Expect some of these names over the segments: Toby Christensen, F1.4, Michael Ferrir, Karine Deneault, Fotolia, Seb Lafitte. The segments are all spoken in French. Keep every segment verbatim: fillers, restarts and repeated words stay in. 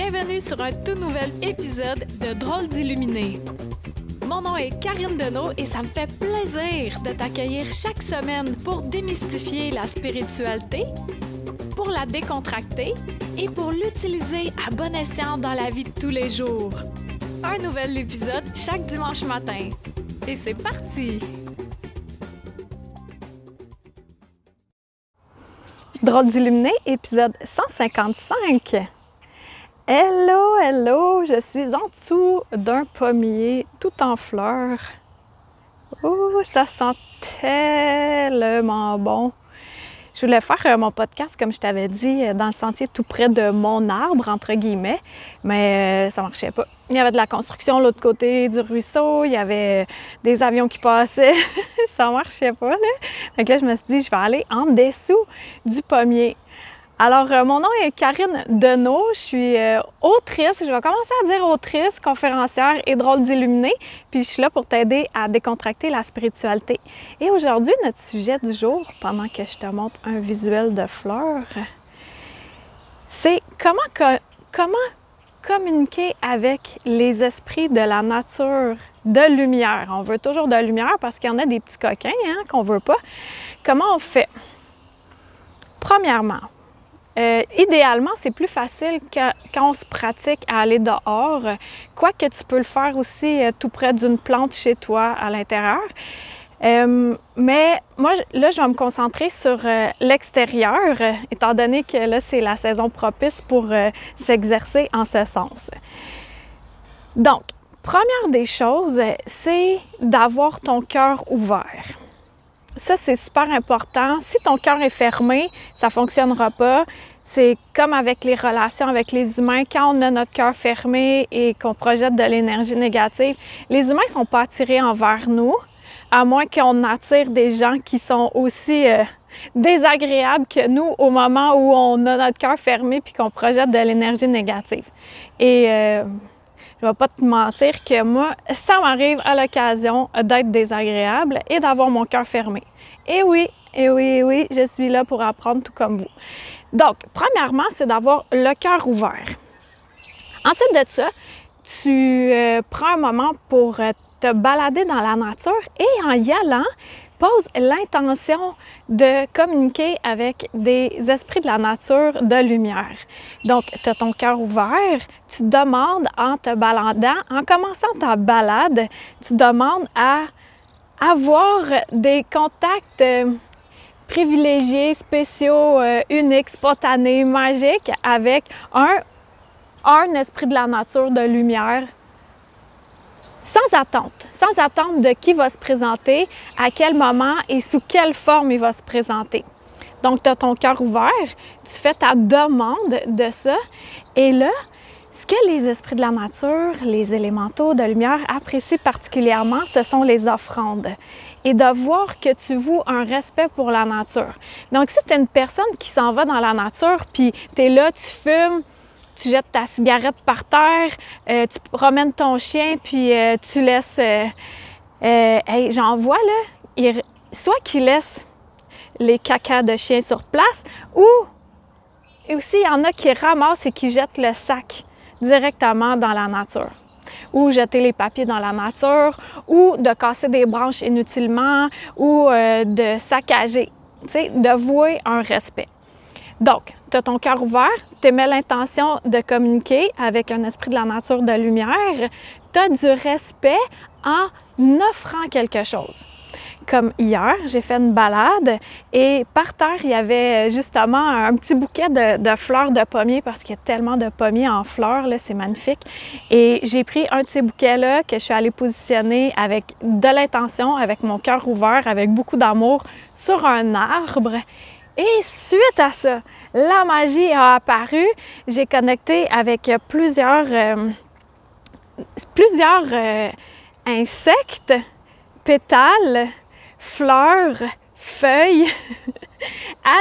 bienvenue sur un tout nouvel épisode de Drôles d'illuminés. Mon nom est Karine Deneault et ça me fait plaisir de t'accueillir chaque semaine pour démystifier la spiritualité, pour la décontracter et pour l'utiliser à bon escient dans la vie de tous les jours. Un nouvel épisode chaque dimanche matin. Et c'est parti! Drôles d'illuminés, épisode cent cinquante-cinq. Hello, hello! Je suis en dessous d'un pommier tout en fleurs. Oh, ça sent tellement bon! Je voulais faire mon podcast, comme je t'avais dit, dans le sentier tout près de mon arbre, entre guillemets, mais ça marchait pas. Il y avait de la construction de l'autre côté du ruisseau, il y avait des avions qui passaient, ça marchait pas, là. Fait que là, je me suis dit, je vais aller en dessous du pommier. Alors, mon nom est Karine Deneault, je suis autrice, je vais commencer à dire autrice, conférencière et drôle d'illuminée, puis je suis là pour t'aider à décontracter la spiritualité. Et aujourd'hui, notre sujet du jour, pendant que je te montre un visuel de fleurs, c'est comment, co- comment communiquer avec les esprits de la nature, de lumière. On veut toujours de lumière parce qu'il y en a des petits coquins hein, qu'on veut pas. Comment on fait? Premièrement, Euh, idéalement, c'est plus facile que, quand on se pratique à aller dehors, quoique tu peux le faire aussi euh, tout près d'une plante chez toi à l'intérieur. Euh, mais moi, là, je vais me concentrer sur euh, l'extérieur, euh, étant donné que là, c'est la saison propice pour euh, s'exercer en ce sens. Donc, première des choses, c'est d'avoir ton cœur ouvert. Ça, c'est super important. Si ton cœur est fermé, ça ne fonctionnera pas. C'est comme avec les relations avec les humains. Quand on a notre cœur fermé et qu'on projette de l'énergie négative, les humains ne sont pas attirés envers nous, à moins qu'on attire des gens qui sont aussi euh, désagréables que nous au moment où on a notre cœur fermé puis qu'on projette de l'énergie négative. Et euh, je ne vais pas te mentir que moi, ça m'arrive à l'occasion d'être désagréable et d'avoir mon cœur fermé. Et oui, et oui, et oui, je suis là pour apprendre tout comme vous. Donc, premièrement, c'est d'avoir le cœur ouvert. Ensuite de ça, tu euh, prends un moment pour euh, te balader dans la nature et en y allant, pose l'intention de communiquer avec des esprits de la nature de lumière. Donc, tu as ton cœur ouvert, tu demandes en te baladant, en commençant ta balade, tu demandes à avoir des contacts privilégiés, spéciaux, uniques, spontanés, magiques avec un, un esprit de la nature de lumière. Sans attente, sans attente de qui va se présenter, à quel moment et sous quelle forme il va se présenter. Donc, tu as ton cœur ouvert, tu fais ta demande de ça, et là, ce que les esprits de la nature, les élémentaux de lumière apprécient particulièrement, ce sont les offrandes. Et de voir que tu voues un respect pour la nature. Donc, si tu es une personne qui s'en va dans la nature, puis tu es là, tu fumes, tu jettes ta cigarette par terre, euh, tu promènes ton chien, puis euh, tu laisses... Euh, euh, hey, j'en vois, là, il, soit qu'il laisse les cacas de chien sur place, ou et aussi, il y en a qui ramassent et qui jettent le sac directement dans la nature. Ou jeter les papiers dans la nature, ou de casser des branches inutilement, ou euh, de saccager, tu sais, de vouer un respect. Donc, tu as ton cœur ouvert, tu émets l'intention de communiquer avec un esprit de la nature de lumière, tu as du respect en offrant quelque chose. Comme hier, j'ai fait une balade et par terre, il y avait justement un petit bouquet de, de fleurs de pommier parce qu'il y a tellement de pommiers en fleurs, là, c'est magnifique. Et j'ai pris un de ces bouquets-là que je suis allée positionner avec de l'intention, avec mon cœur ouvert, avec beaucoup d'amour, sur un arbre. Et suite à ça, la magie a apparu. J'ai connecté avec plusieurs, euh, plusieurs euh, insectes, pétales, fleurs, feuilles,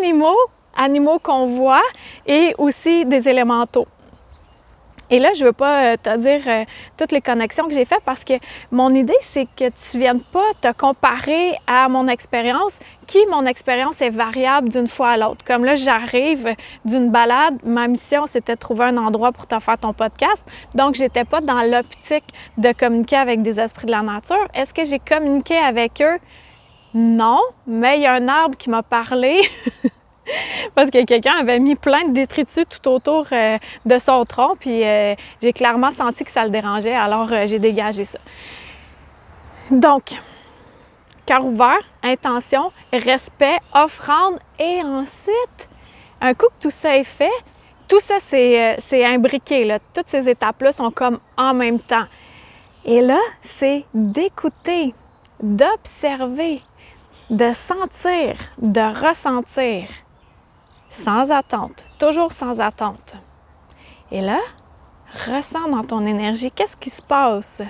animaux, animaux qu'on voit et aussi des élémentaux. Et là, je ne veux pas te dire euh, toutes les connexions que j'ai faites parce que mon idée, c'est que tu ne viennes pas te comparer à mon expérience, qui, mon expérience, est variable d'une fois à l'autre. Comme là, j'arrive d'une balade, ma mission, c'était de trouver un endroit pour te faire ton podcast. Donc, je n'étais pas dans l'optique de communiquer avec des esprits de la nature. Est-ce que j'ai communiqué avec eux? Non, mais il y a un arbre qui m'a parlé. Parce que quelqu'un avait mis plein de détritus tout autour euh, de son tronc, puis euh, j'ai clairement senti que ça le dérangeait, alors euh, j'ai dégagé ça. Donc, cœur ouvert, intention, respect, offrande, et ensuite, un coup que tout ça est fait, tout ça c'est euh, imbriqué, là. Toutes ces étapes-là sont comme en même temps. Et là, c'est d'écouter, d'observer, de sentir, de ressentir. Sans attente, toujours sans attente. Et là, ressens dans ton énergie, qu'est-ce qui se passe?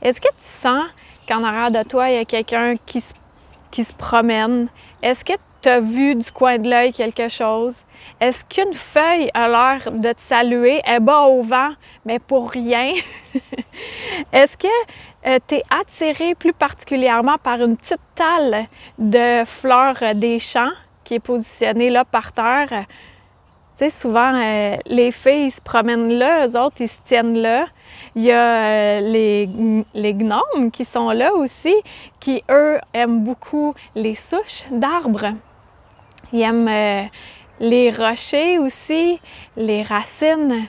Est-ce que tu sens qu'en arrière de toi, il y a quelqu'un qui se, qui se promène? Est-ce que tu as vu du coin de l'œil quelque chose? Est-ce qu'une feuille a l'air de te saluer, elle bat au vent, mais pour rien? Est-ce que euh, tu es attiré plus particulièrement par une petite talle de fleurs des champs qui est positionné là par terre? Tu sais, souvent, euh, les filles, ils se promènent là, eux autres, ils se tiennent là. Il y a euh, les, les gnomes qui sont là aussi, qui, eux, aiment beaucoup les souches d'arbres. Ils aiment euh, les rochers aussi, les racines.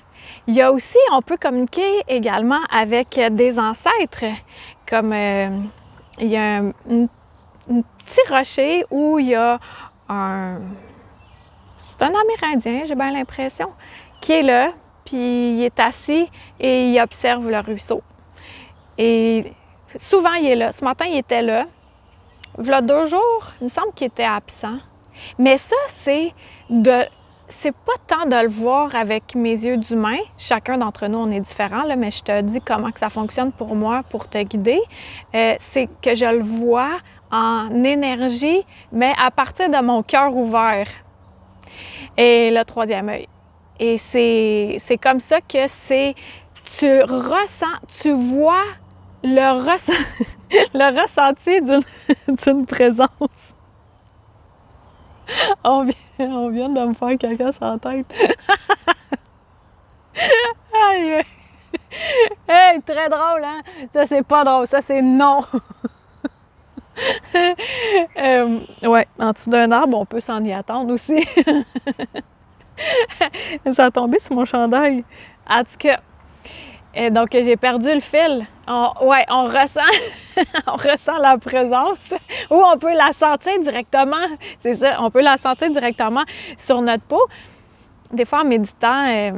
Il y a aussi, on peut communiquer également avec des ancêtres, comme euh, il y a un, un petit rocher où il y a Un... c'est un Amérindien, j'ai bien l'impression, qui est là, puis il est assis et il observe le ruisseau. Et souvent, il est là. Ce matin, il était là. V'là deux jours, il me semble qu'il était absent. Mais ça, c'est de... c'est pas tant de le voir avec mes yeux d'humain. Chacun d'entre nous, on est différent, là, mais je te dis comment que ça fonctionne pour moi, pour te guider. Euh, c'est que je le vois en énergie, mais à partir de mon cœur ouvert et le troisième œil. Et c'est comme ça que c'est, tu ressens, tu vois le, ressent, le ressenti d'une présence. On vient, on vient de me faire caca sur la tête. Aïe! Hey, très drôle, hein? Ça, c'est pas drôle, ça, c'est non! euh, ouais, en dessous d'un arbre, on peut s'en y attendre aussi. Ça a tombé sur mon chandail. En tout cas, et donc j'ai perdu le fil. On, ouais, on ressent, on ressent la présence ou on peut la sentir directement. C'est ça, on peut la sentir directement sur notre peau. Des fois, en méditant, euh,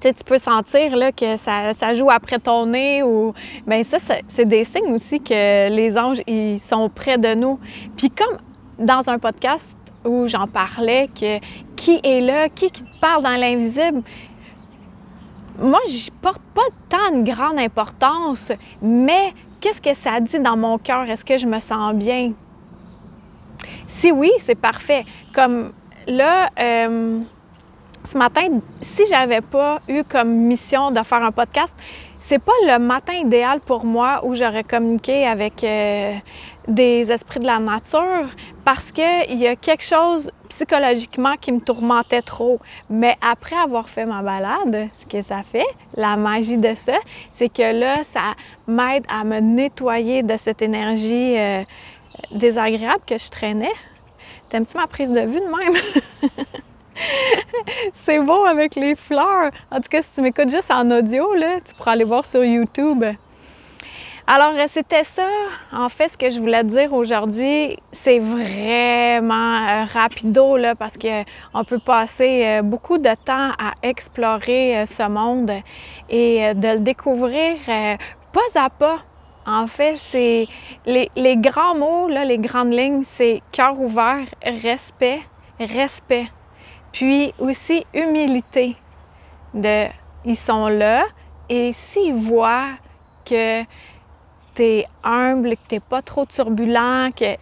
tu sais, tu peux sentir là, que ça, ça joue après ton nez ou... Bien ça, ça c'est des signes aussi que les anges, ils sont près de nous. Puis comme dans un podcast où j'en parlais, que qui est là, qui, qui te parle dans l'invisible, moi, je porte pas tant de grande importance, mais qu'est-ce que ça dit dans mon cœur? Est-ce que je me sens bien? Si oui, c'est parfait. Comme là... Euh, ce matin, si j'avais pas eu comme mission de faire un podcast, c'est pas le matin idéal pour moi où j'aurais communiqué avec euh, des esprits de la nature parce qu'il y a quelque chose psychologiquement qui me tourmentait trop. Mais après avoir fait ma balade, ce que ça fait, la magie de ça, c'est que là, ça m'aide à me nettoyer de cette énergie euh, désagréable que je traînais. T'aimes-tu ma prise de vue de même? C'est beau avec les fleurs. En tout cas, si tu m'écoutes juste en audio, là, tu pourras aller voir sur YouTube. Alors, c'était ça. En fait, ce que je voulais te dire aujourd'hui, c'est vraiment rapido, là, parce qu'on peut passer beaucoup de temps à explorer ce monde et de le découvrir pas à pas. En fait, c'est les, les grands mots, là, les grandes lignes, c'est cœur ouvert, respect, respect. Puis aussi, humilité, de ils sont là et s'ils voient que tu es humble, que tu n'es pas trop turbulent, que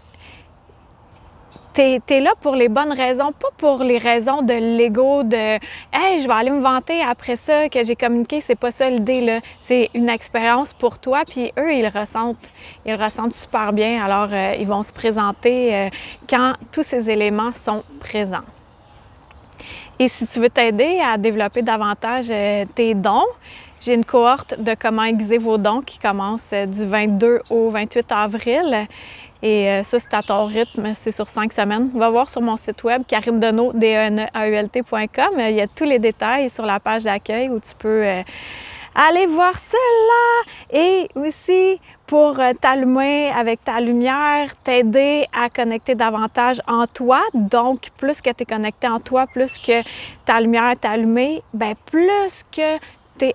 T'es, t'es là pour les bonnes raisons, pas pour les raisons de l'ego, de « Hey, je vais aller me vanter après ça que j'ai communiqué », c'est pas ça l'idée, là. C'est une expérience pour toi, puis eux, ils le ressentent. Ils le ressentent super bien, alors euh, ils vont se présenter euh, quand tous ces éléments sont présents. Et si tu veux t'aider à développer davantage euh, tes dons, j'ai une cohorte de « Comment aiguiser vos dons » qui commence euh, du vingt-deux au vingt-huit avril. Et ça, c'est à ton rythme, c'est sur cinq semaines. Va voir sur mon site web, Karine Deneault, D E N E A U L T point com. Il y a tous les détails sur la page d'accueil où tu peux aller voir cela. Et aussi, pour t'allumer avec ta lumière, t'aider à connecter davantage en toi. Donc, plus que tu es connecté en toi, plus que ta lumière est allumée, bien plus que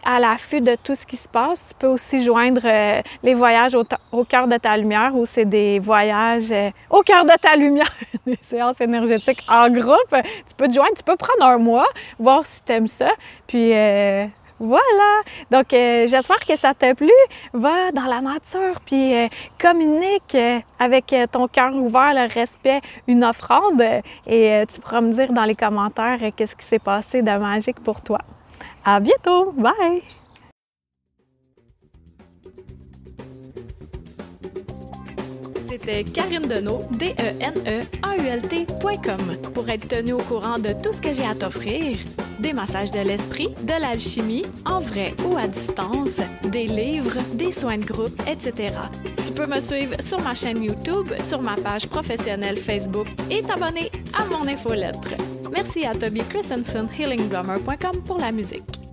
à l'affût de tout ce qui se passe. Tu peux aussi joindre euh, les voyages au, au cœur de ta lumière, où c'est des voyages euh, au cœur de ta lumière, des séances énergétiques en groupe. Tu peux te joindre, tu peux prendre un mois, voir si tu aimes ça, puis euh, voilà! Donc, euh, j'espère que ça t'a plu. Va dans la nature, puis euh, communique euh, avec euh, ton cœur ouvert, le respect, une offrande, et euh, tu pourras me dire dans les commentaires euh, qu'est-ce qui s'est passé de magique pour toi. À bientôt! Bye! C'était Karine Deneault, D E N E A U L T point com. Pour être tenue au courant de tout ce que j'ai à t'offrir, des massages de l'esprit, de l'alchimie, en vrai ou à distance, des livres, des soins de groupe, et cetera. Tu peux me suivre sur ma chaîne YouTube, sur ma page professionnelle Facebook et t'abonner à mon infolettre. Merci à Toby Christensen, Healing Brummer point com pour la musique.